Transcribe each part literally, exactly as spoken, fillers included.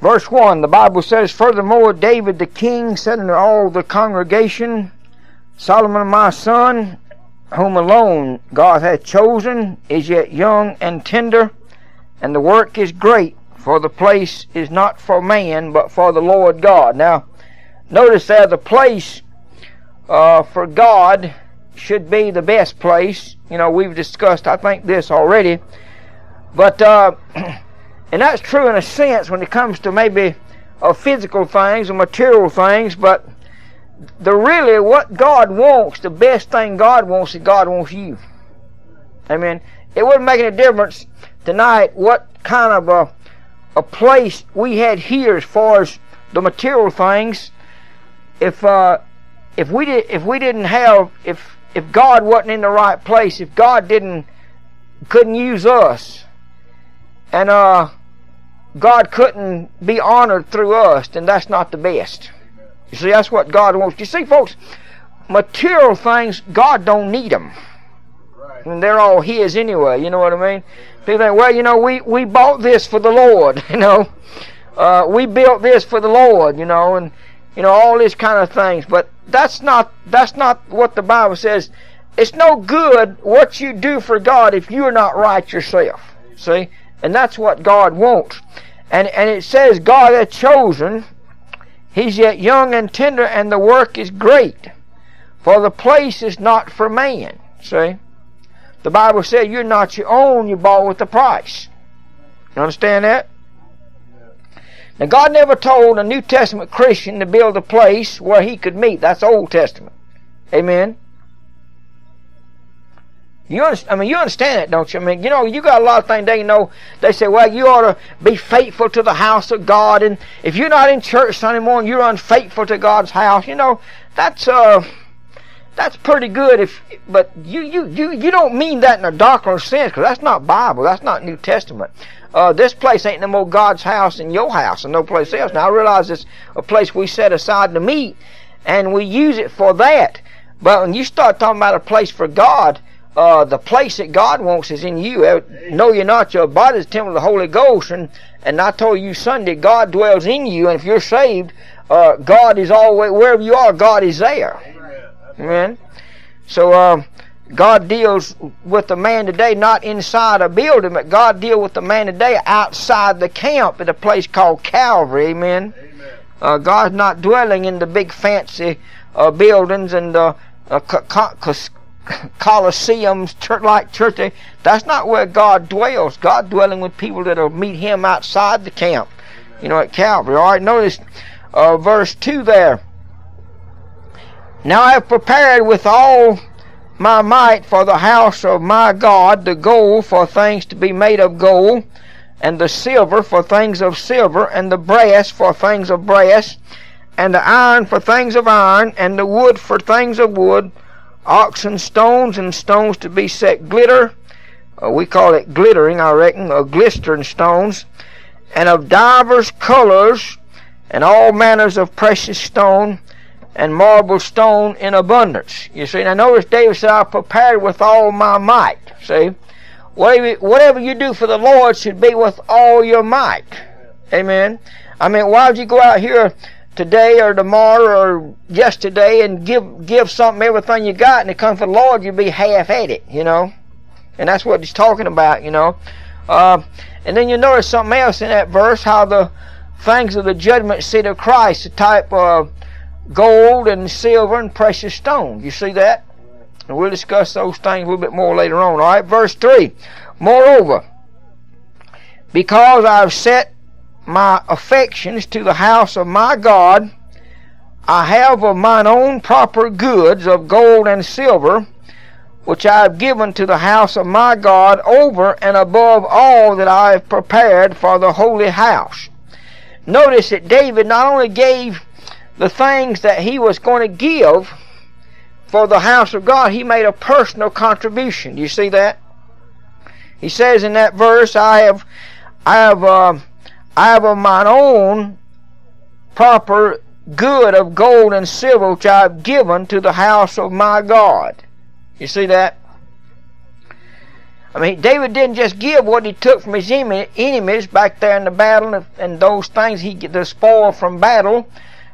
Verse one, the Bible says, "Furthermore, David the king said unto all the congregation, Solomon my son, whom alone God hath chosen, is yet young and tender, and the work is great, for the place is not for man, but for the Lord God." Now, notice there, the place uh, for God should be the best place. You know, we've discussed, I think, this already. But, uh... and that's true in a sense when it comes to maybe uh, physical things or material things, but the really what God wants, the best thing God wants is God wants you. Amen. It wouldn't make any difference tonight what kind of a, a place we had here as far as the material things. If uh, if we did, if we didn't have if if God wasn't in the right place, if God didn't couldn't use us, and uh. God couldn't be honored through us, then that's not the best. You see, that's what God wants. You see, folks, material things, God don't need them. Right. And they're all His anyway, you know what I mean? People think, well, you know, we, we bought this for the Lord, you know. Uh, we built this for the Lord, you know, and, you know, all these kind of things. But that's not, that's not what the Bible says. It's no good what you do for God if you're not right yourself. See? And that's what God wants. And and it says, God hath chosen, He's yet young and tender, and the work is great, for the place is not for man. See? The Bible said, you're not your own, you bought with the price. You understand that? Now, God never told a New Testament Christian to build a place where he could meet. That's Old Testament. Amen? You understand, I mean, you understand it, don't you? I mean, you know, you got a lot of things they know. They say, well, you ought to be faithful to the house of God. And if you're not in church Sunday morning, you're unfaithful to God's house. You know, that's, uh, that's pretty good. If, but you, you, you, you don't mean that in a doctrinal sense, because that's not Bible. That's not New Testament. Uh, this place ain't no more God's house than your house and no place else. Now, I realize it's a place we set aside to meet, and we use it for that. But when you start talking about a place for God, Uh, the place that God wants is in you. No, you're not. Your body is the temple of the Holy Ghost. And, and I told you Sunday, God dwells in you. And if you're saved, uh, God is always, wherever you are, God is there. Amen. So uh, God deals with the man today, not inside a building, but God deals with the man today outside the camp at a place called Calvary. Amen. Uh, God's not dwelling in the big fancy uh, buildings and the uh, c- c- Colosseums, church, like church. That's not where God dwells. God dwelling with people that'll meet Him outside the camp, you know, at Calvary. All right, notice uh, verse two there. "Now I have prepared with all my might for the house of my God the gold for things to be made of gold, and the silver for things of silver, and the brass for things of brass, and the iron for things of iron, and the wood for things of wood, oxen, stones, and stones to be set glitter." Uh, we call it glittering, I reckon, or glistering stones. "And of divers colors, and all manners of precious stone, and marble stone in abundance." You see, now notice David said, "I prepared with all my might." See, whatever, whatever you do for the Lord should be with all your might. Amen. I mean, why would you go out here today or tomorrow or yesterday and give give something, everything you got, and it comes from the Lord, you'll be half at it, you know? And that's what he's talking about, you know. Uh, and then you notice something else in that verse, how the things of the judgment seat of Christ, the type of gold and silver and precious stone. You see that? And we'll discuss those things a little bit more later on. All right, verse three. "Moreover, because I have set my affections to the house of my God, I have of mine own proper goods of gold and silver, which I have given to the house of my God, over and above all that I have prepared for the holy house." Notice that David not only gave the things that he was going to give for the house of God, he made a personal contribution. Do you see that? He says in that verse, I have, I have, uh, I have of mine own proper good of gold and silver, which I have given to the house of my God. You see that? I I mean, David didn't just give what he took from his enemies back there in the battle, and those things, he the spoil from battle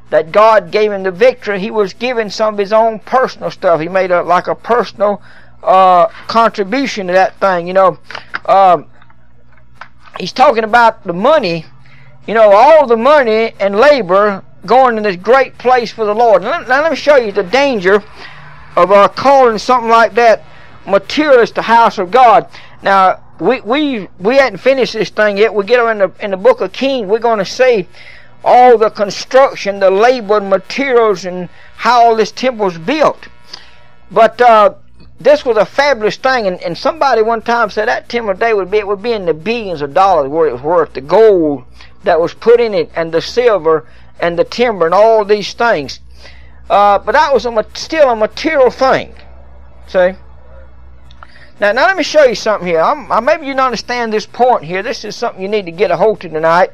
that God gave him the victory. He was giving some of his own personal stuff. He made a, like a personal uh, contribution to that thing. You know, uh, he's talking about the money. You know, all the money and labor going in this great place for the Lord. Now, now let me show you the danger of uh, calling something like that materialist the house of God. Now, we we we hadn't finished this thing yet. We get in the in the book of Kings. We're going to see all the construction, the labor, and materials, and how all this temple's built. But uh, this was a fabulous thing, and, and somebody one time said that temple today would be it would be in the billions of dollars where it was worth, the gold that was put in it, and the silver, and the timber, and all these things. Uh, but that was a, still a material thing. See? Now, now let me show you something here. I'm, I, maybe you don't understand this point here. This is something you need to get a hold to tonight.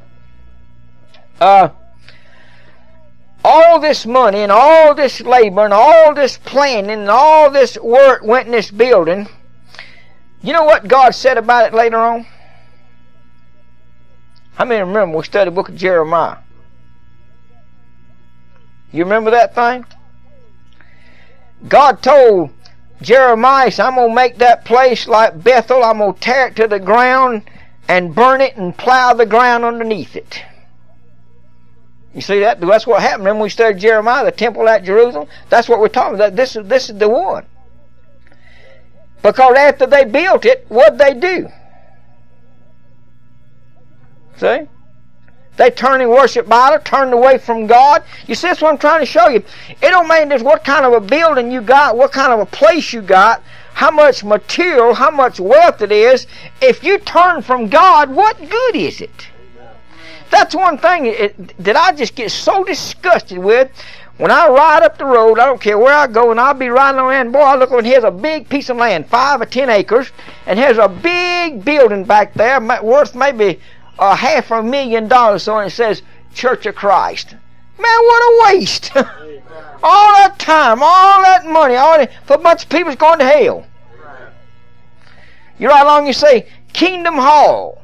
Uh, all this money and all this labor and all this planning and all this work went in this building. You know what God said about it later on? I mean, remember, we studied the book of Jeremiah. You remember that thing? God told Jeremiah, I'm going to make that place like Bethel. I'm going to tear it to the ground and burn it and plow the ground underneath it. You see, that? That's what happened. Remember, we studied Jeremiah, the temple at Jerusalem? That's what we're talking about. This is, this is the one. Because after they built it, what'd they do? See? They turn and worship Baal, turned away from God. You see, that's what I'm trying to show you. It don't matter what kind of a building you got, what kind of a place you got, how much material, how much wealth it is. If you turn from God, what good is it? That's one thing it, that I just get so disgusted with. When I ride up the road, I don't care where I go, and I'll be riding around, boy, I look over and here's a big piece of land, five or ten acres, and here's a big building back there worth maybe a half a million dollars on it, and says Church of Christ. Man, what a waste. All that time, all that money, all that, for a bunch of people's going to hell. You ride along, you say Kingdom Hall.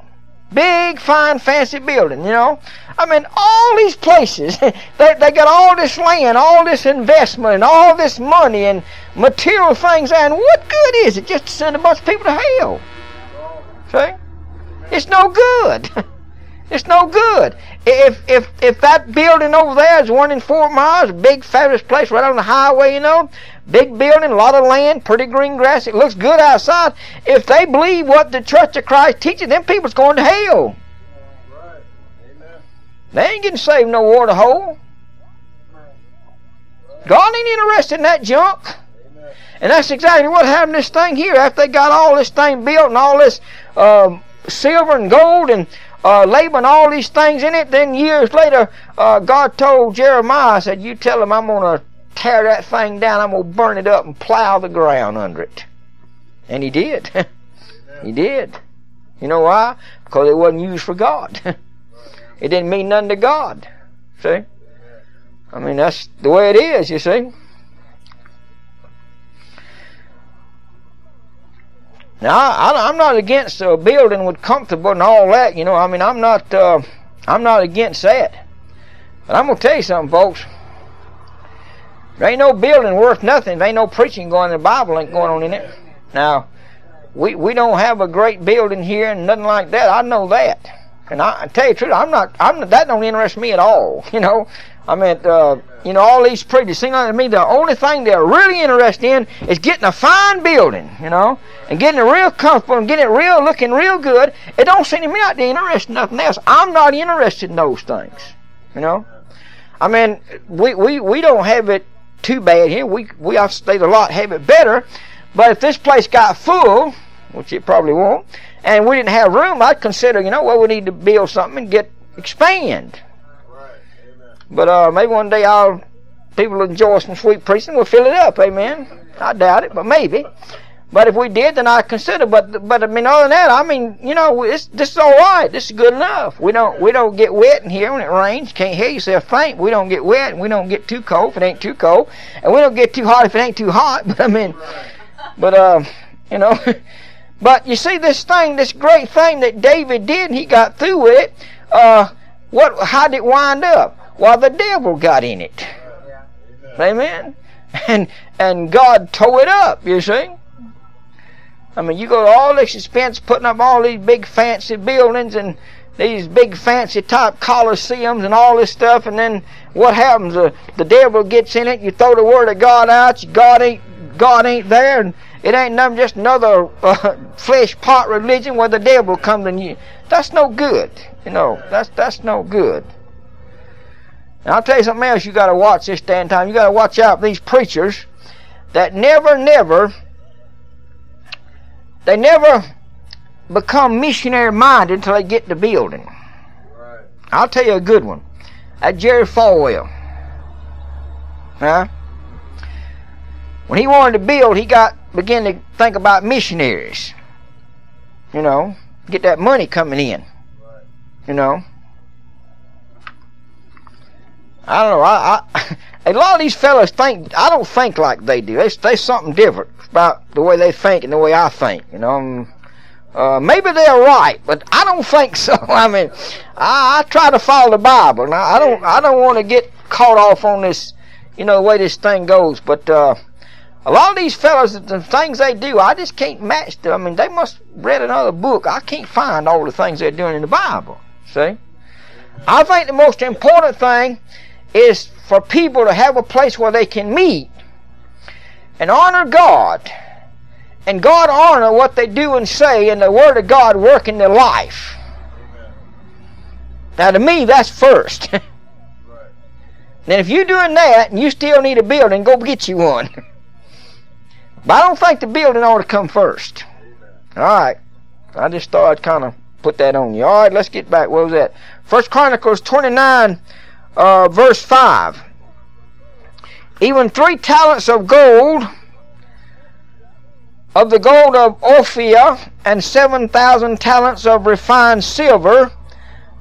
Big, fine, fancy building, you know. I mean, all these places, they, they got all this land, all this investment, and all this money and material things, and what good is it just to send a bunch of people to hell? See? It's no good. It's no good. If if if that building over there is one in Fort Myers, a big, fabulous place right on the highway, you know, big building, a lot of land, pretty green grass, it looks good outside. If they believe what the Church of Christ teaches, them people's going to hell. Right. Amen. They ain't getting saved no water hole. God ain't interested in that junk. Amen. And that's exactly what happened to this thing here. After they got all this thing built and all this um, silver and gold and Uh, labor and all these things in it, then years later uh, God told Jeremiah, said, you tell him I'm going to tear that thing down, I'm going to burn it up and plow the ground under it. And he did. He did. You know why? Because it wasn't used for God. It didn't mean nothing to God. See? I mean, that's the way it is, you see. Now, I, I'm not against a building with comfortable and all that, you know. I mean, I'm not, uh, I'm not against that. But I'm going to tell you something, folks. There ain't no building worth nothing. There ain't no preaching going in. The Bible ain't going on in it. Now, we we don't have a great building here and nothing like that. I know that. And I, I tell you the truth, I'm not, I'm, that don't interest me at all, you know. I mean, uh, you know, all these preachers seem like to me the only thing they're really interested in is getting a fine building, you know, and getting it real comfortable and getting it real looking real good. It don't seem to me like they're interested in nothing else. I'm not interested in those things, you know. I mean, we we, we don't have it too bad here. We we I've stayed a lot, have it better. But if this place got full, which it probably won't, and we didn't have room, I'd consider, you know, well, we need to build something and get expand. But uh, maybe one day I'll, people will enjoy some sweet preaching. We'll fill it up, amen. I doubt it, but maybe. But if we did, then I'd consider. But but I mean, other than that, I mean, you know, it's, this is all right. This is good enough. We don't we don't get wet in here when it rains. You can't hear yourself faint. We don't get wet, and we don't get too cold if it ain't too cold, and we don't get too hot if it ain't too hot. But I mean, but uh, you know, But you see this thing, this great thing that David did, he got through with it. Uh, what? How did it wind up? Well, the devil got in it. Amen? And and God tore it up, you see. I mean, you go to all this expense putting up all these big fancy buildings and these big fancy type coliseums and all this stuff, and then what happens? The, the devil gets in it, you throw the Word of God out, God ain't God ain't there, and it ain't nothing, just another uh, flesh pot religion where the devil comes in you. That's no good. You know, that's that's no good. And I'll tell you something else you got to watch this day and time. You got to watch out for these preachers that never, never, they never become missionary-minded until they get the building. Right. I'll tell you a good one. That Jerry Falwell. Huh? When he wanted to build, he got began to think about missionaries. You know, get that money coming in. Right. You know, I don't know. I, I a lot of these fellas think I don't think like they do. They they something different about the way they think and the way I think. You know, uh, maybe they're right, but I don't think so. I mean, I, I try to follow the Bible, and I, I don't I don't want to get caught off on this. You know, the way this thing goes, but. Uh, A lot of these fellas, the things they do, I just can't match them. I mean, they must read another book. I can't find all the things they're doing in the Bible. See? I think the most important thing is for people to have a place where they can meet and honor God. And God honor what they do and say and the Word of God work in their life. Now, to me, that's first. Right. Then if you're doing that and you still need a building, go get you one. But I don't think the building ought to come first. All right. I just thought I'd kind of put that on you. All right, let's get back. What was that? First Chronicles twenty-nine, uh, verse five. Even three talents of gold, of the gold of Ophir, and seven thousand talents of refined silver,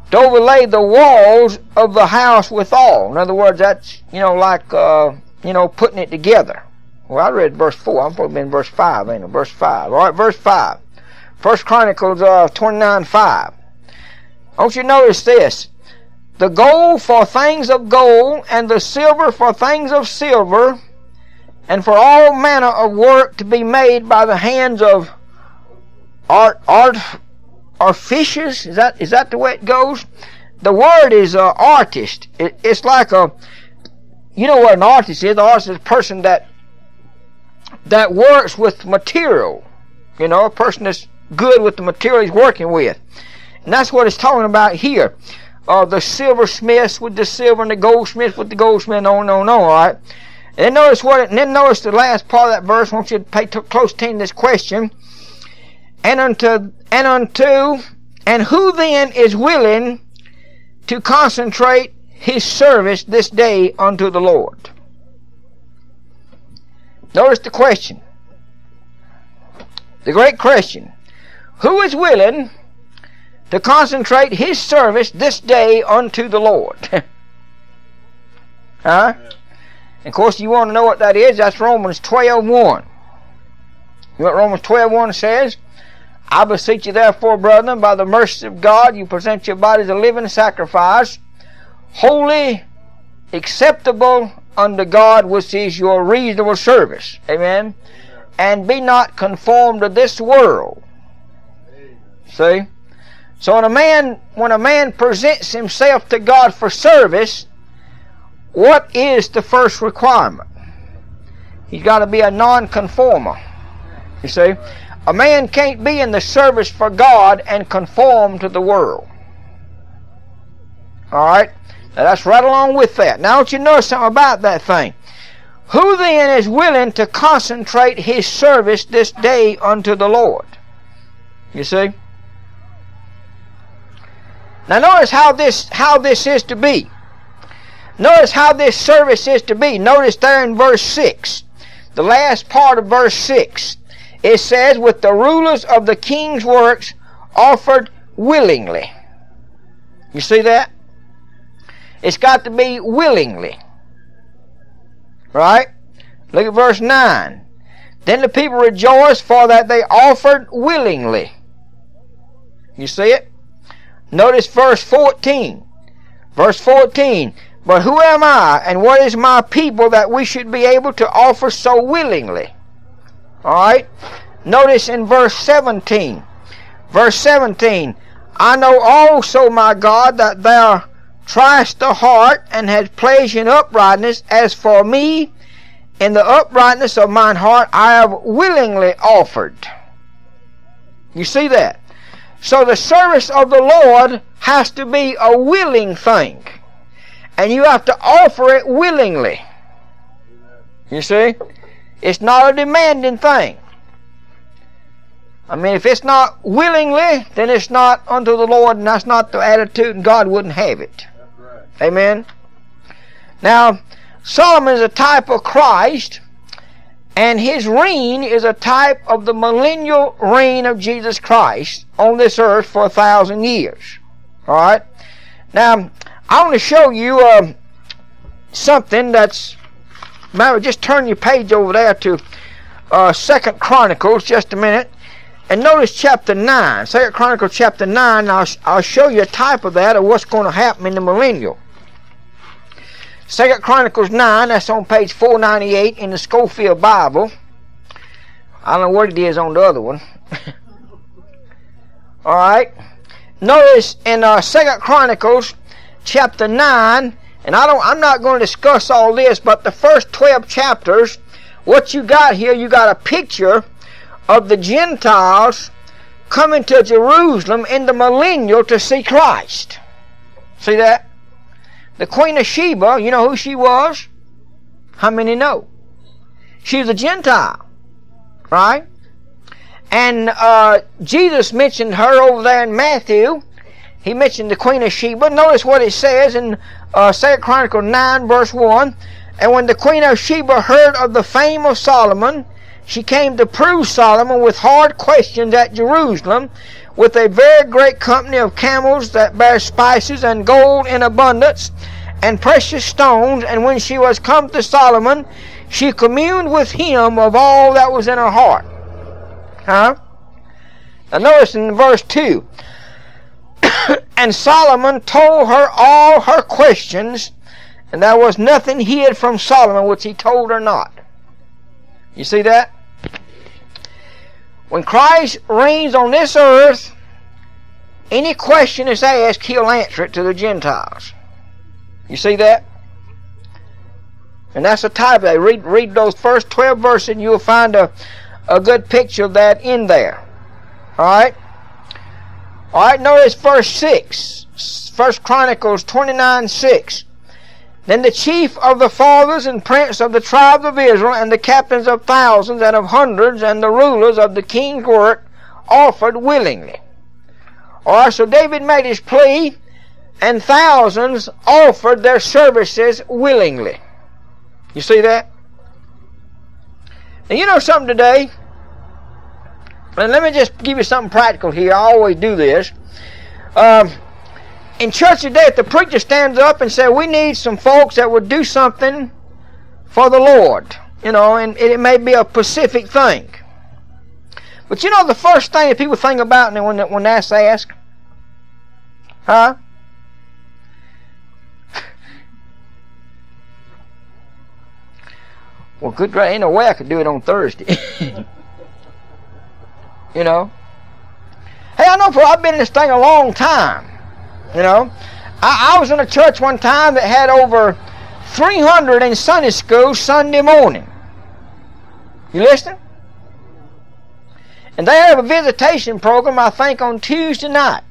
to overlay the walls of the house withal. In other words, that's, you know, like, uh, you know, putting it together. Well, I read verse four. I'm probably in verse five, ain't it? Verse five. All right, verse five. First Chronicles uh, twenty-nine five. I want you to notice this. The gold for things of gold, and the silver for things of silver, and for all manner of work to be made by the hands of art, art, artificers. Is that, is that the way it goes? The word is uh, artist. It, it's like a, you know what an artist is? An artist is a person that that works with material. You know, a person that's good with the material he's working with. And that's what it's talking about here. Uh, the silversmiths with the silver, and the goldsmiths with the goldsmith, and on and on and on, alright? And then notice what it, and then notice the last part of that verse. I want you to pay t- close attention to this question. And unto, and unto, and who then is willing to concentrate his service this day unto the Lord? Notice the question. The great question. Who is willing to concentrate his service this day unto the Lord? Huh? And of course, you want to know what that is? That's Romans twelve one. You know what Romans twelve one says? I beseech you therefore, brethren, by the mercies of God, you present your bodies a living sacrifice, holy, acceptable unto God, which is your reasonable service. Amen. And be not conformed to this world. See? So when a man when a man presents himself to God for service, what is the first requirement? He's got to be a non-conformer. You see? A man can't be in the service for God and conform to the world. Alright? Now that's right along with that. Now I want you to know something about that thing. Who then is willing to concentrate his service this day unto the Lord? You see? Now notice how this how this is to be. Notice how this service is to be. Notice there in verse six. The last part of verse six. It says, with the rulers of the king's works offered willingly. You see that? It's got to be willingly. Right? Look at verse nine. Then the people rejoiced, for that they offered willingly. You see it? Notice verse fourteen. Verse fourteen. But who am I, and what is my people, that we should be able to offer so willingly? Alright? Notice in verse seventeen. Verse seventeen. I know also, my God, that thou triest the heart, and hast pleasure in uprightness. As for me, in the uprightness of mine heart I have willingly offered. You see that? So the service of the Lord has to be a willing thing. And you have to offer it willingly. You see? It's not a demanding thing. I mean, if it's not willingly, then it's not unto the Lord, and that's not the attitude, and God wouldn't have it. That's right. Amen? Now, Solomon is a type of Christ, and his reign is a type of the millennial reign of Jesus Christ on this earth for a thousand years. Alright? Now, I want to show you uh, something that's... Just turn your page over there to uh, Second Chronicles, just a minute. And notice chapter nine, Second Chronicles chapter nine, I'll, I'll show you a type of that, of what's going to happen in the millennial. Second Chronicles nine, that's on page four ninety-eight in the Schofield Bible. I don't know what it is on the other one. Alright. Notice in uh, Second Chronicles chapter nine, and I don't, I'm not going to discuss all this, but the first twelve chapters, what you got here, you got a picture of the Gentiles coming to Jerusalem in the millennial to see Christ. See that? The Queen of Sheba, you know who she was? How many know? She was a Gentile, right? And uh, Jesus mentioned her over there in Matthew. He mentioned the Queen of Sheba. Notice what it says in uh, Second Chronicles nine, verse one. And when the Queen of Sheba heard of the fame of Solomon, she came to prove Solomon with hard questions at Jerusalem, with a very great company of camels that bare spices and gold in abundance and precious stones. And when she was come to Solomon, she communed with him of all that was in her heart. Huh? Now notice in verse two. And Solomon told her all her questions, and there was nothing hid from Solomon which he told her not. You see that? When Christ reigns on this earth, any question is asked, he'll answer it to the Gentiles. You see that? And that's the type of that. Read, read those first twelve verses and you'll find a, a good picture of that in there. Alright? Alright, notice verse six. First Chronicles twenty-nine six. Then the chief of the fathers and prince of the tribes of Israel and the captains of thousands and of hundreds and the rulers of the king's work offered willingly. Alright, so David made his plea, and thousands offered their services willingly. You see that? Now you know something today? And let me just give you something practical here. I always do this. Um... In church today, if the preacher stands up and says, we need some folks that would do something for the Lord, you know, and it may be a specific thing. But you know the first thing that people think about when, when that's asked? Huh? Well, good, there ain't no way I could do it on Thursday. You know? Hey, I know for I've been in this thing a long time. You know, I, I was in a church one time that had over three hundred in Sunday school Sunday morning. You listening? And they have a visitation program, I think, on Tuesday night.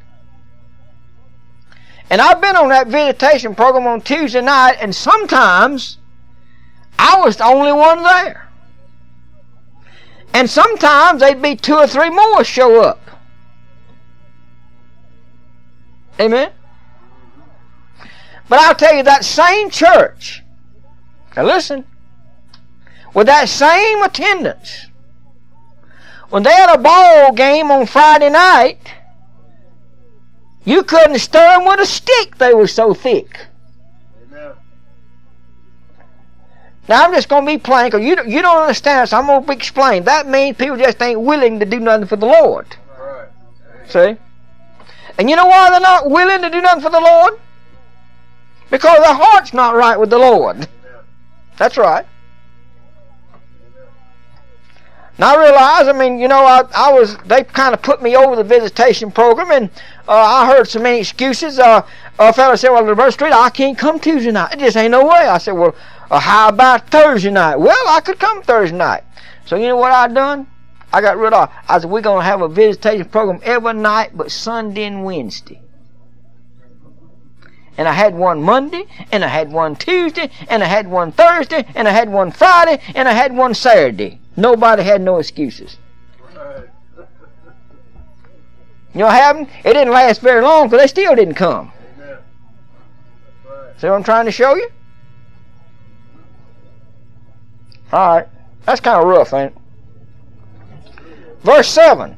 And I've been on that visitation program on Tuesday night, and sometimes I was the only one there. And sometimes they'd be two or three more show up. Amen? But I'll tell you, that same church, now listen, with that same attendance, when they had a ball game on Friday night, you couldn't stir them with a stick, they were so thick. Amen. Now, I'm just going to be plain, because you, you don't understand, so I'm going to explain. That means people just ain't willing to do nothing for the Lord. Right. See? And you know why they're not willing to do nothing for the Lord? Because their heart's not right with the Lord. Amen. That's right. And I realize, I mean, you know, I, I was, they kind of put me over the visitation program, and uh, I heard so many excuses. Uh, a fellow said, well, the verse street, I can't come Tuesday night. It just ain't no way. I said, well, uh, how about Thursday night? Well, I could come Thursday night. So you know what I done? I got rid of, I said, we're going to have a visitation program every night but Sunday and Wednesday. And I had one Monday, and I had one Tuesday, and I had one Thursday, and I had one Friday, and I had one Saturday. Nobody had no excuses. Right. You know what happened? It didn't last very long because they still didn't come. Amen. Right. See what I'm trying to show you? Alright. That's kind of rough, ain't it? Verse seven.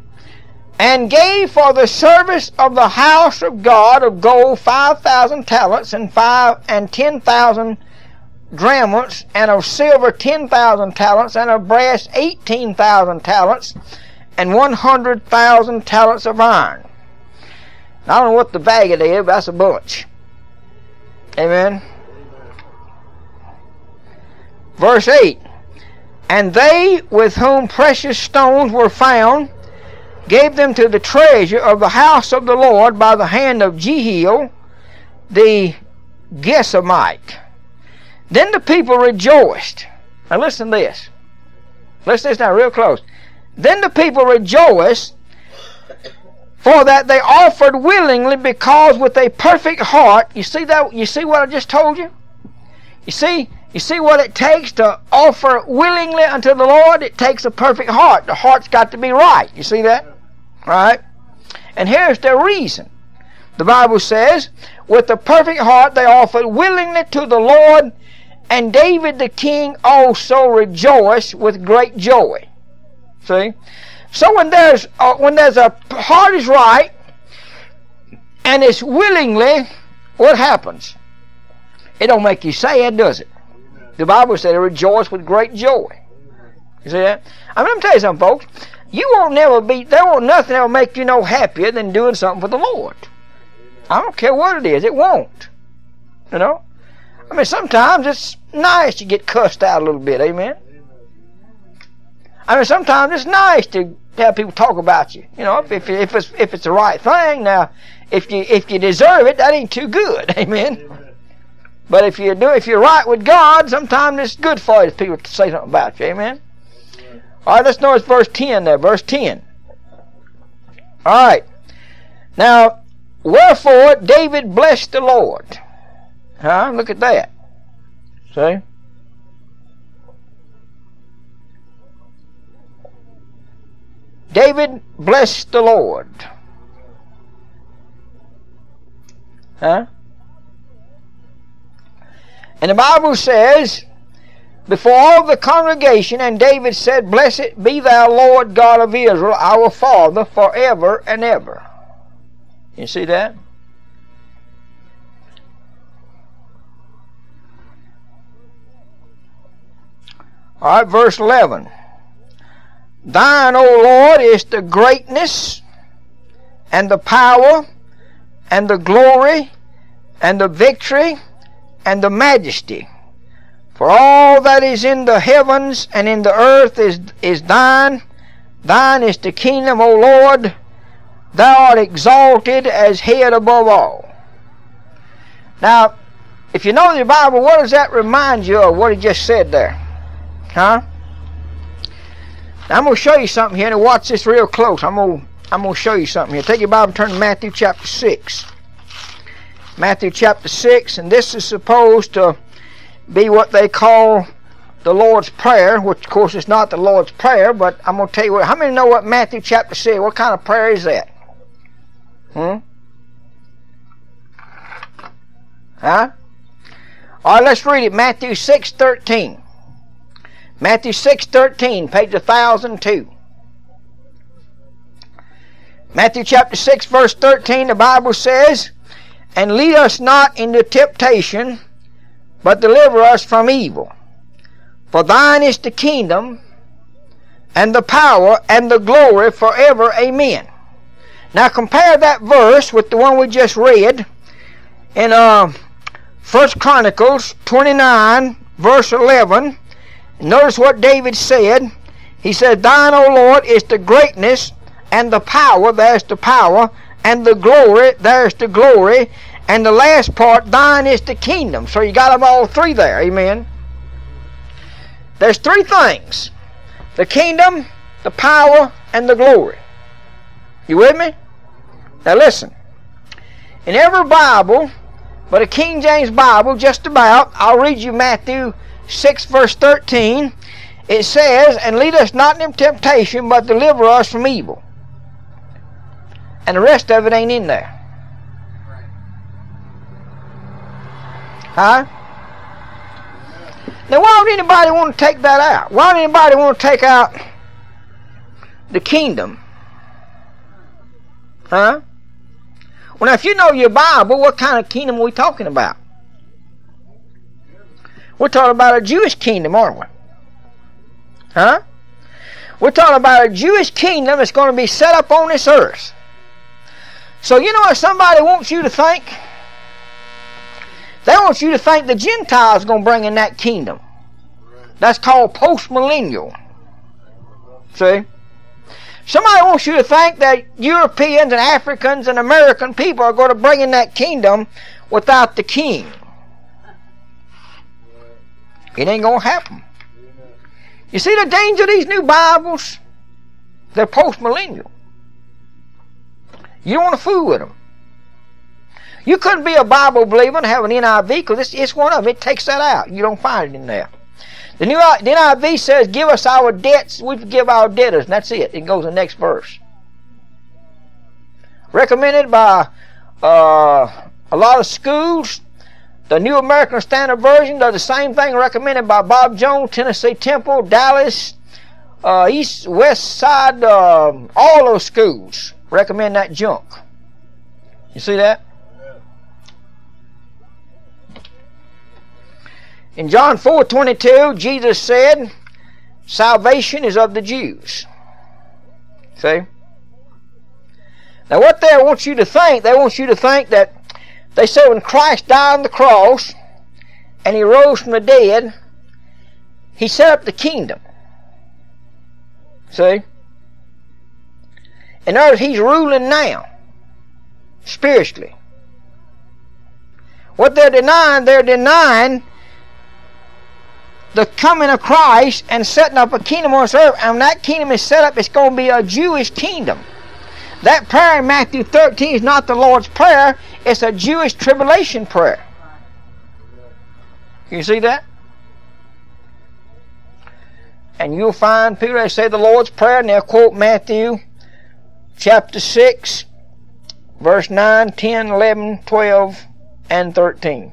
And gave for the service of the house of God of gold five thousand talents and five and ten thousand drachms, and of silver ten thousand talents, and of brass eighteen thousand talents, and one hundred thousand talents of iron. Now, I don't know what the bag it is, but that's a bunch. Amen. Verse eight. And they with whom precious stones were found gave them to the treasure of the house of the Lord by the hand of Jehiel the Gesamite. Then the people rejoiced. Now listen to this. Listen to this now real close. Then the people rejoiced, for that they offered willingly, because with a perfect heart. You see that? You see what I just told you? You see? You see what it takes to offer willingly unto the Lord? It takes a perfect heart. The heart's got to be right. You see that? All right. And here's their reason. The Bible says, with a perfect heart they offered willingly to the Lord, and David the king also rejoiced with great joy. See? So when there's uh, when there's a heart is right, and it's willingly, what happens? It don't make you sad, does it? The Bible said, rejoice with great joy. You see that? I mean, let me tell you something, folks. You won't never be, there won't nothing that will make you no happier than doing something for the Lord. I don't care what it is, it won't. You know? I mean, sometimes it's nice to get cussed out a little bit, amen? I mean, sometimes it's nice to have people talk about you. You know, if, if, if, it's, if it's the right thing. Now, if you, if you deserve it, that ain't too good, amen? But if you do, if you're right with God, sometimes it's good for you if people say something about you. Amen? All right, let's notice verse ten there. Verse ten. All right. Now, wherefore David blessed the Lord. Huh? Look at that. See? David blessed the Lord. Huh? And the Bible says, before all the congregation, and David said, Blessed be thou, Lord God of Israel, our Father, forever and ever. You see that? All right, verse eleven. Thine, O Lord, is the greatness, and the power, and the glory, and the victory, and the majesty. For all that is in the heavens and in the earth is, is thine. Thine is the kingdom, O Lord. Thou art exalted as head above all. Now, if you know the Bible, what does that remind you of, what he just said there? Huh? Now, I'm going to show you something here. Now, watch this real close. I'm going I'm going to show you something here. Take your Bible and turn to Matthew chapter six. Matthew chapter six, and this is supposed to be what they call the Lord's Prayer, which of course is not the Lord's Prayer, but I'm going to tell you what. How many know what Matthew chapter six, what kind of prayer is that? Hmm? Huh? Alright, let's read it. Matthew six thirteen. Matthew six thirteen, page a thousand two. Matthew chapter six, verse thirteen, the Bible says, And lead us not into temptation, but deliver us from evil. For thine is the kingdom and the power and the glory forever. Amen. Now compare that verse with the one we just read in uh, First Chronicles twenty-nine verse eleven. Notice what David said. He said, thine, O Lord, is the greatness and the power. There's the power. And the glory. There's the glory. And the last part, thine is the kingdom. So you got them all three there. Amen. There's three things. The kingdom, the power, and the glory. You with me? Now listen. In every Bible, but a King James Bible, just about, I'll read you Matthew six verse thirteen. It says, and lead us not into temptation, but deliver us from evil. And the rest of it ain't in there. Huh? Now why would anybody want to take that out? Why would anybody want to take out the kingdom? Huh? Well, now if you know your Bible, what kind of kingdom are we talking about? We're talking about a Jewish kingdom, aren't we? Huh? We're talking about a Jewish kingdom that's going to be set up on this earth. So you know what somebody wants you to think? They want you to think the Gentiles are going to bring in that kingdom. That's called post-millennial. See? Somebody wants you to think that Europeans and Africans and American people are going to bring in that kingdom without the king. It ain't going to happen. You see the danger of these new Bibles? They're post-millennial. You don't want to fool with them. You couldn't be a Bible believer and have an N I V, because it's, it's one of them. It takes that out. You don't find it in there. The, new, the N I V says, give us our debts, we forgive our debtors, and that's it. It goes to the next verse. Recommended by uh, a lot of schools. The New American Standard Version does the same thing, recommended by Bob Jones, Tennessee Temple, Dallas, uh, East, West Side, uh, all those schools recommend that junk. You see that? In John four twenty-two, Jesus said, salvation is of the Jews. See? Now what they want you to think, they want you to think that they said when Christ died on the cross and He rose from the dead, He set up the kingdom. See? In other words, He's ruling now, spiritually. What they're denying, they're denying the coming of Christ and setting up a kingdom on this earth. And when that kingdom is set up, it's going to be a Jewish kingdom. That prayer in Matthew thirteen is not the Lord's Prayer. It's a Jewish tribulation prayer. You see that? And you'll find people that say the Lord's Prayer, and they'll quote Matthew chapter six, verse nine, ten, eleven, twelve, and thirteen.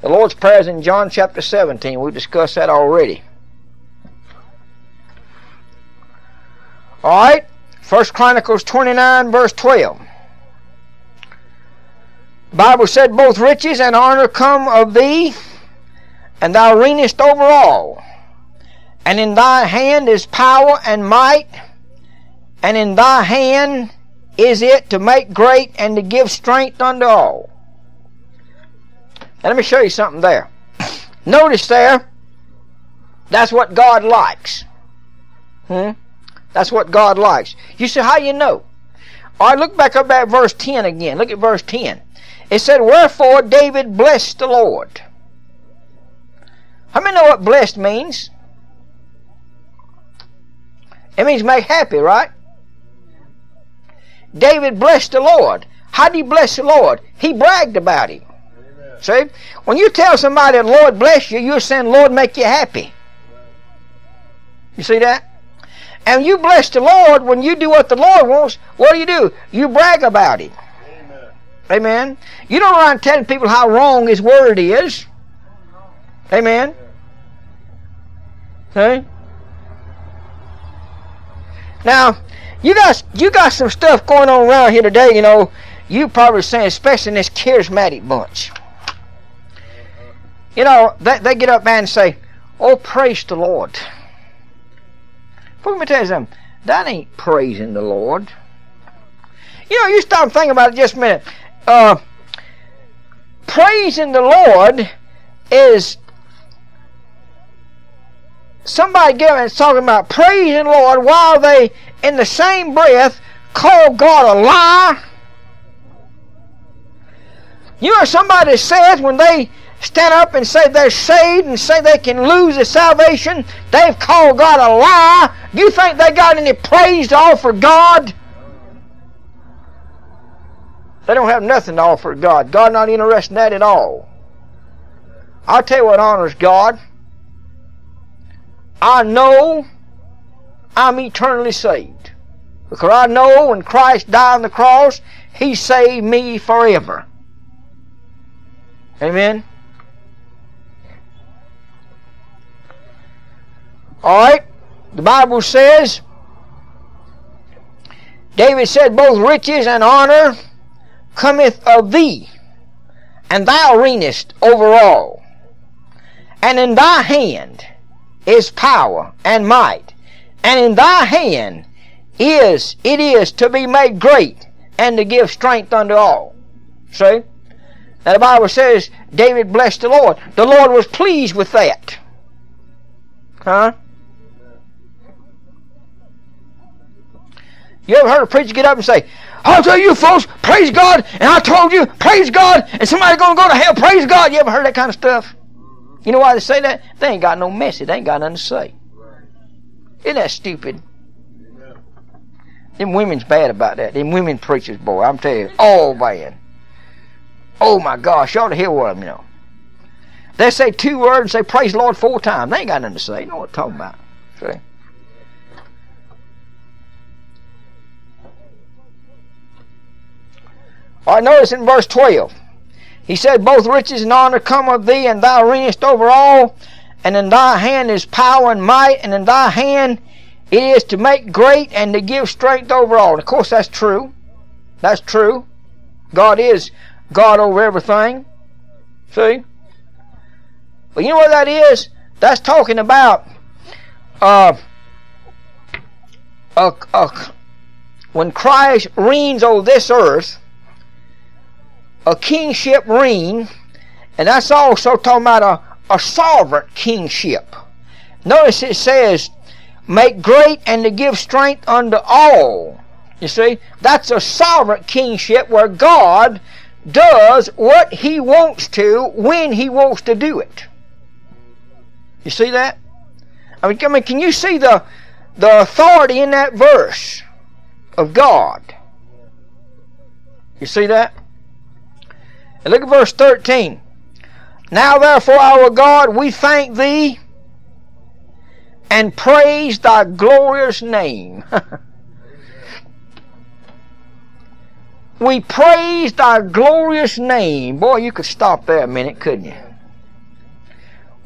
The Lord's Prayer is in John chapter seventeen. We've discussed that already. Alright. First Chronicles twenty-nine verse twelve. The Bible said, both riches and honor come of thee, and thou reignest over all. And in thy hand is power and might, and in thy hand is it to make great and to give strength unto all. Now let me show you something there. Notice there, that's what God likes. Hmm? That's what God likes. You say, how do you know? All right, look back up at verse ten again. Look at verse ten. It said, wherefore David blessed the Lord. How many know what blessed means? It means make happy, right? David blessed the Lord. How did he bless the Lord? He bragged about Him. Amen. See? When you tell somebody, Lord bless you, you're saying, Lord make you happy. You see that? And you bless the Lord when you do what the Lord wants. What do you do? You brag about Him. Amen. Amen. You don't run telling people how wrong His word is. Amen. Okay. Now, you got you got some stuff going on around here today. You know, you probably saying, especially in this charismatic bunch. You know, they, they get up and say, Oh, praise the Lord. But let me tell you something. That ain't praising the Lord. You know, you stop thinking about it just a minute. Uh, praising the Lord is... Somebody giving and talking about praising the Lord while they, in the same breath, call God a liar. You know, somebody says when they stand up and say they're saved and say they can lose their salvation, they've called God a liar. Do you think they got any praise to offer God? They don't have nothing to offer God. God's not interested in that at all. I'll tell you what honors God. I know I'm eternally saved. Because I know when Christ died on the cross, He saved me forever. Amen? Alright, the Bible says, David said, both riches and honor cometh of thee, and thou reignest over all. And in thy hand is power and might, and in thy hand is it is to be made great, and to give strength unto all. See? Now the Bible says David blessed the Lord. The Lord was pleased with that. Huh? You ever heard a preacher get up and say, I'll tell you folks, praise God, and I told you, praise God, and somebody's going to go to hell, praise God. You ever heard that kind of stuff? You know why they say that? They ain't got no message. They ain't got nothing to say. Isn't that stupid? Yeah. Them women's bad about that. Them women preachers, boy. I'm telling you, all bad. Oh my gosh, you ought to hear one of them, you know. They say two words and say, praise the Lord four times. They ain't got nothing to say. You know what I'm talking about. See? All right, notice in verse twelve. He said, both riches and honor come of thee, and thou reignest over all, and in thy hand is power and might, and in thy hand it is to make great and to give strength over all. And of course, that's true. That's true. God is God over everything. See? But you know what that is? That's talking about uh, uh, uh, when Christ reigns over this earth, a kingship reign, and that's also talking about a, a sovereign kingship. Notice it says, make great and to give strength unto all. You see, that's a sovereign kingship where God does what He wants to when He wants to do it. You see that? I mean, I mean can you see the, the authority in that verse of God? You see that? And look at verse thirteen. Now therefore, our God, we thank Thee and praise Thy glorious name. We praise Thy glorious name. Boy, you could stop there a minute, couldn't you?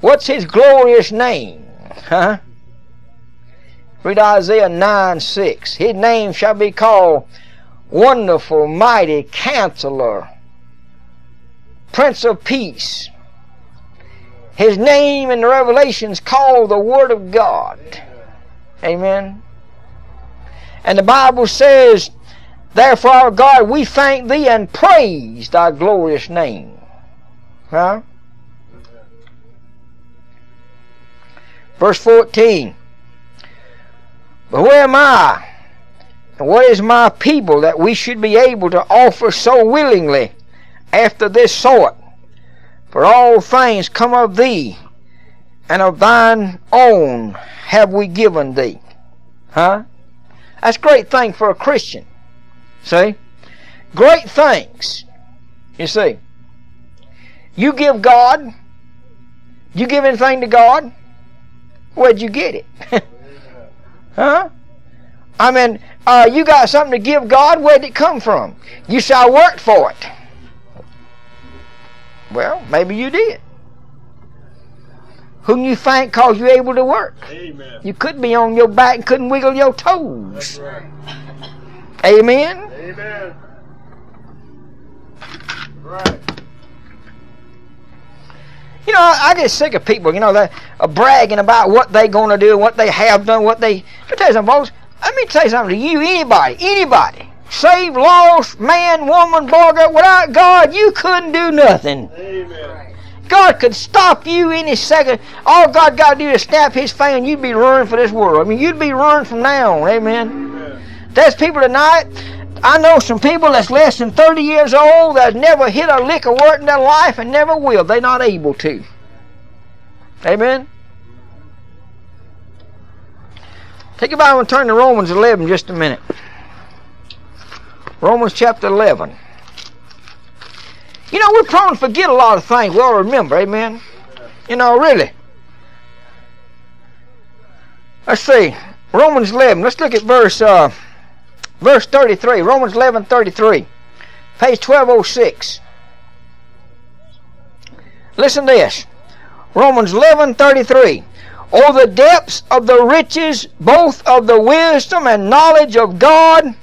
What's His glorious name? Huh? Read Isaiah nine six. His name shall be called Wonderful, Mighty Counselor, Prince of Peace. His name in the Revelations called the Word of God. Amen. And the Bible says, therefore, our God, we thank Thee and praise Thy glorious name. Huh? Verse fourteen. But where am I? And what is my people that we should be able to offer so willingly after this sort? For all things come of Thee, and of Thine own have we given Thee. Huh? That's a great thing for a Christian. See? Great things. You see? You give God. You give anything to God. Where'd you get it? Huh? I mean, uh, you got something to give God. Where'd it come from? You say, I worked for it. Well, maybe you did. Whom you thank cause you're able to work. Amen. You could be on your back and couldn't wiggle your toes. That's right. Amen? Amen. Right. You know, know, I, I get sick of people, you know, that are bragging about what they're going to do, what they have done, what they... Let me tell you something, folks. Let me tell you something to you, anybody, anybody. Saved, lost, man, woman, boy, girl. Without God, you couldn't do nothing. Amen. God could stop you any second. All God got to do is snap his finger and you'd be ruined for this world. I mean, you'd be ruined from now on. Amen. Amen. There's people tonight, I know some people that's less than thirty years old that never hit a lick of work in their life and never will. They're not able to. Amen. Take your Bible and turn to Romans eleven just a minute. Romans chapter eleven. You know, we're prone to forget a lot of things we ought to remember, amen? You know, really. Let's see. Romans eleven. Let's look at verse uh, verse thirty-three. Romans eleven, thirty-three. Page twelve oh six. Listen to this. Romans eleven, thirty-three. Oh, the depths of the riches, both of the wisdom and knowledge of God,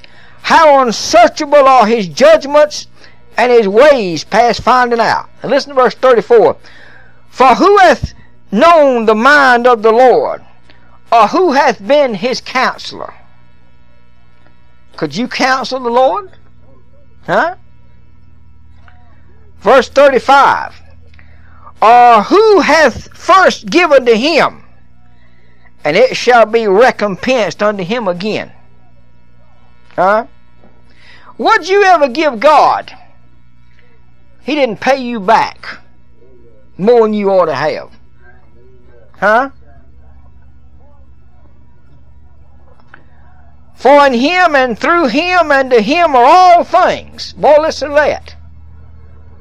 how unsearchable are his judgments and his ways past finding out. And listen to verse thirty-four. For who hath known the mind of the Lord? Or who hath been his counselor? Could you counsel the Lord? Huh? Verse thirty-five. Or who hath first given to him? And it shall be recompensed unto him again. Huh? Would you ever give God? He didn't pay you back more than you ought to have. Huh? For in him and through him and to him are all things. Boy, listen to that.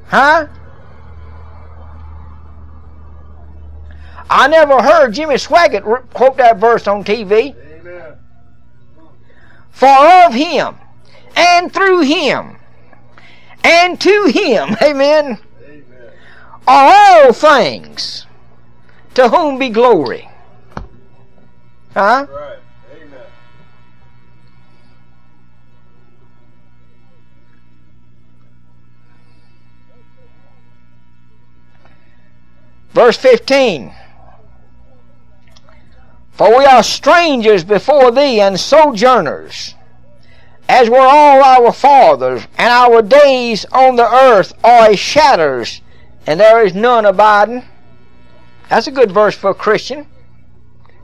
Huh? I never heard Jimmy Swaggart quote that verse on T V. Amen. For of him and through him and to him, amen, amen, are all things, to whom be glory. Huh? Right. Amen. Verse fifteen. For we are strangers before thee and sojourners, as were all our fathers, and our days on the earth are as shadows, and there is none abiding. That's a good verse for a Christian.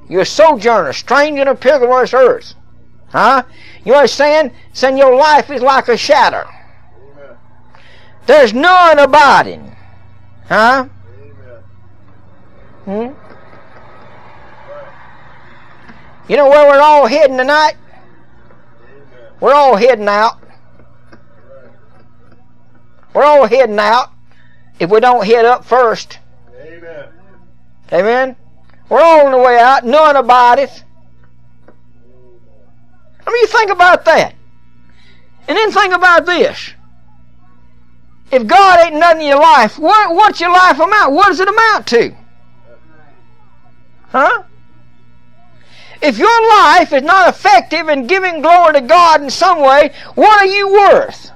You're a sojourner, stranger, and a pilgrim on this earth. Huh? You understand? Saying your life is like a shadow. Amen. There's none abiding. Huh? Amen. Hmm? You know where we're all heading tonight? We're all heading out. We're all heading out if we don't head up first. Amen. Amen? We're all on the way out. None abideth. I mean, you think about that. And then think about this. If God ain't nothing in your life, what, what's your life amount? What does it amount to? Huh? If your life is not effective in giving glory to God in some way, what are you worth?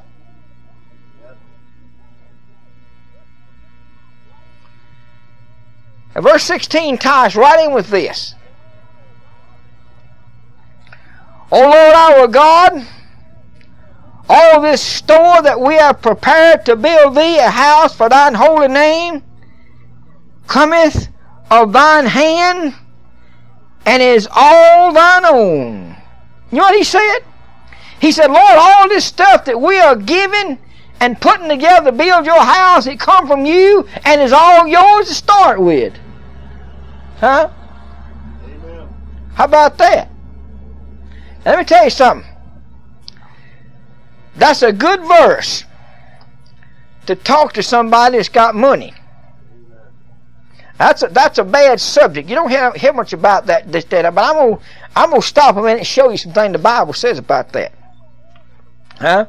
And verse sixteen ties right in with this. O Lord our God, all this store that we have prepared to build thee a house for thine holy name cometh of thine hand, and is all thine own. You know what he said? He said, Lord, all this stuff that we are giving and putting together to build your house, it come from you and is all yours to start with. Huh? Amen. How about that? Now, let me tell you something. That's a good verse to talk to somebody that's got money. That's a, that's a bad subject. You don't hear, hear much about that, this, that, but I'm gonna, I'm gonna stop a minute and show you something the Bible says about that. Huh?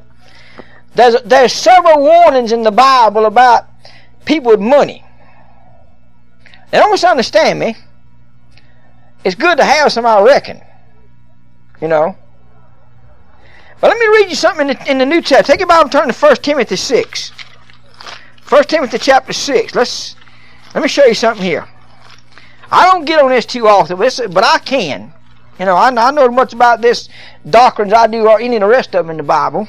There's, a, there's several warnings in the Bible about people with money. They don't misunderstand me. It's good to have some, I reckon. You know? But let me read you something in the, in the New Testament. Take your Bible and turn to First Timothy six. First Timothy chapter six. Let's... Let me show you something here. I don't get on this too often, but I can. You know, I know as much about this doctrine as I do or any of the rest of them in the Bible.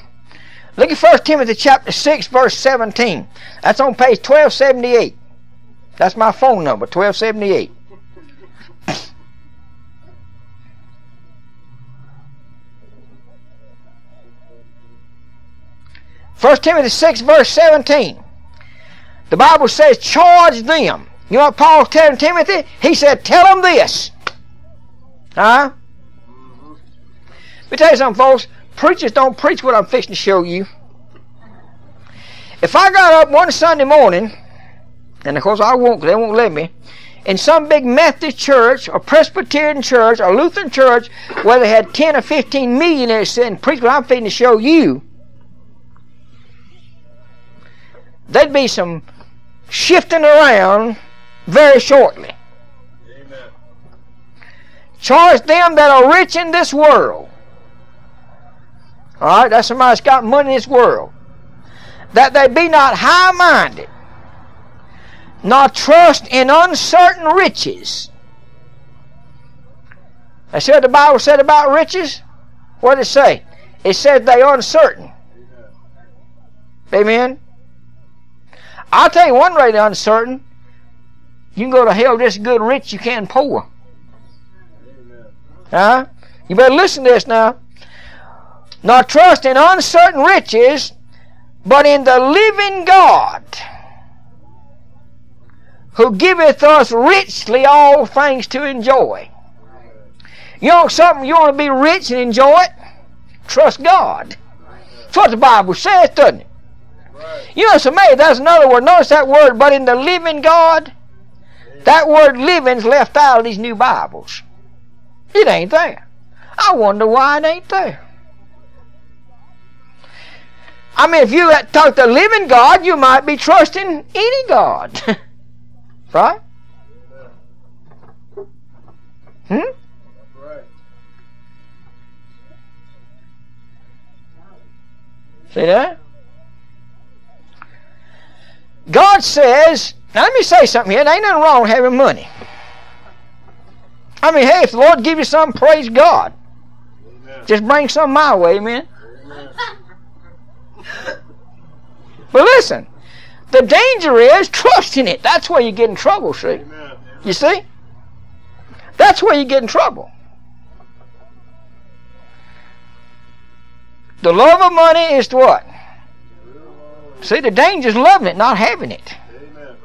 Look at First Timothy chapter six, verse seventeen. That's on page twelve seventy-eight. That's my phone number, twelve seventy-eight. First Timothy six, verse seventeen. The Bible says, charge them. You know what Paul's telling Timothy? He said, tell them this. Huh? Let me tell you something, folks. Preachers don't preach what I'm fixing to show you. If I got up one Sunday morning, and of course I won't, they won't let me, in some big Methodist church, or Presbyterian church, or Lutheran church, where they had ten or fifteen millionaires sitting and preach what I'm fixing to show you, there'd be some shifting around very shortly. Amen. Charge them that are rich in this world. Alright, that's somebody that's got money in this world. That they be not high-minded, nor trust in uncertain riches. I said the Bible said about riches. What did it say? It said they are uncertain. Amen. I'll tell you one rate of uncertain. You can go to hell just good rich you can poor. Huh? You better listen to this now. Nor trust in uncertain riches, but in the living God, who giveth us richly all things to enjoy. You know something, you want to be rich and enjoy it? Trust God. That's what the Bible says, doesn't it? You know, it's amazing. That's another word. Notice that word, but in the living God. That word living's left out of these new Bibles. It ain't there. I wonder why it ain't there. I mean, if you talk to the living God, you might be trusting any God. Right? Hmm? See that? God says, now let me say something here, there ain't nothing wrong with having money. I mean, hey, if the Lord gives you something, praise God. Amen. Just bring something my way, amen? Amen. But listen, the danger is trusting it. That's where you get in trouble, see? Amen. Amen. You see? That's where you get in trouble. The love of money is what? See, the danger is loving it, not having it. Amen.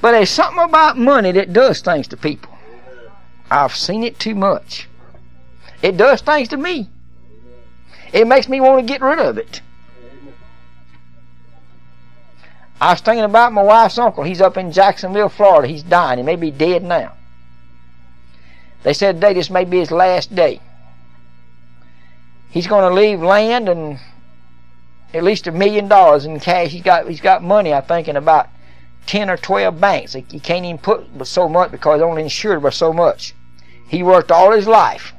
But there's something about money that does things to people. Amen. I've seen it too much. It does things to me. Amen. It makes me want to get rid of it. Amen. I was thinking about my wife's uncle. He's up in Jacksonville, Florida. He's dying. He may be dead now. They said today this may be his last day. He's going to leave land and at least a million dollars in cash. He's got he's got money, I think, in about ten or twelve banks. He, he can't even put so much because he's only insured by so much. He worked all his life.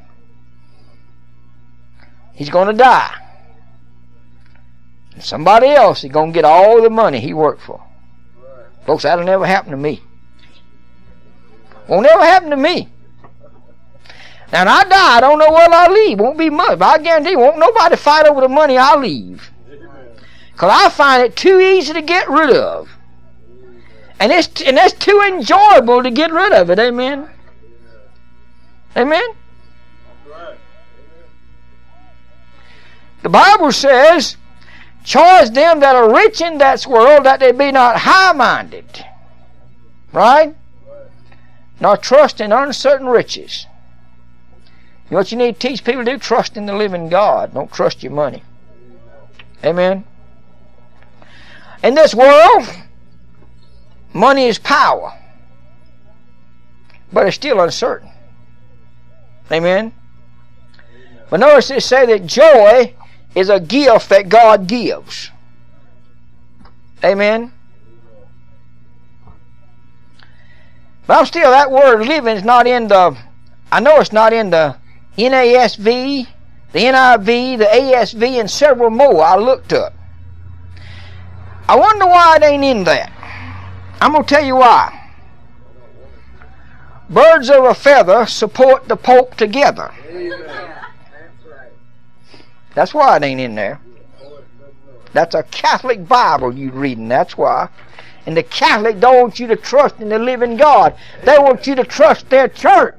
He's going to die. And somebody else is going to get all the money he worked for. Right. Folks, that'll never happen to me. Won't ever happen to me. Now, when I die, I don't know what I'll leave. Won't be much. But I guarantee you, won't nobody fight over the money I leave. Because I find it too easy to get rid of. And it's and that's too enjoyable to get rid of it. Amen? Amen? The Bible says, charge them that are rich in this world that they be not high-minded. Right? Nor trust in uncertain riches. You know what you need to teach people to do? Trust in the living God. Don't trust your money. Amen? In this world, money is power, but it's still uncertain. Amen? But notice it say that joy is a gift that God gives. Amen? But I'm still, that word living is not in the, I know it's not in the N A S V, the N I V, the A S V, and several more I looked up. I wonder why it ain't in that. I'm going to tell you why. Birds of a feather support the Pope together. That's why it ain't in there. That's a Catholic Bible you're reading, that's why. And the Catholic don't want you to trust in the living God. They want you to trust their church.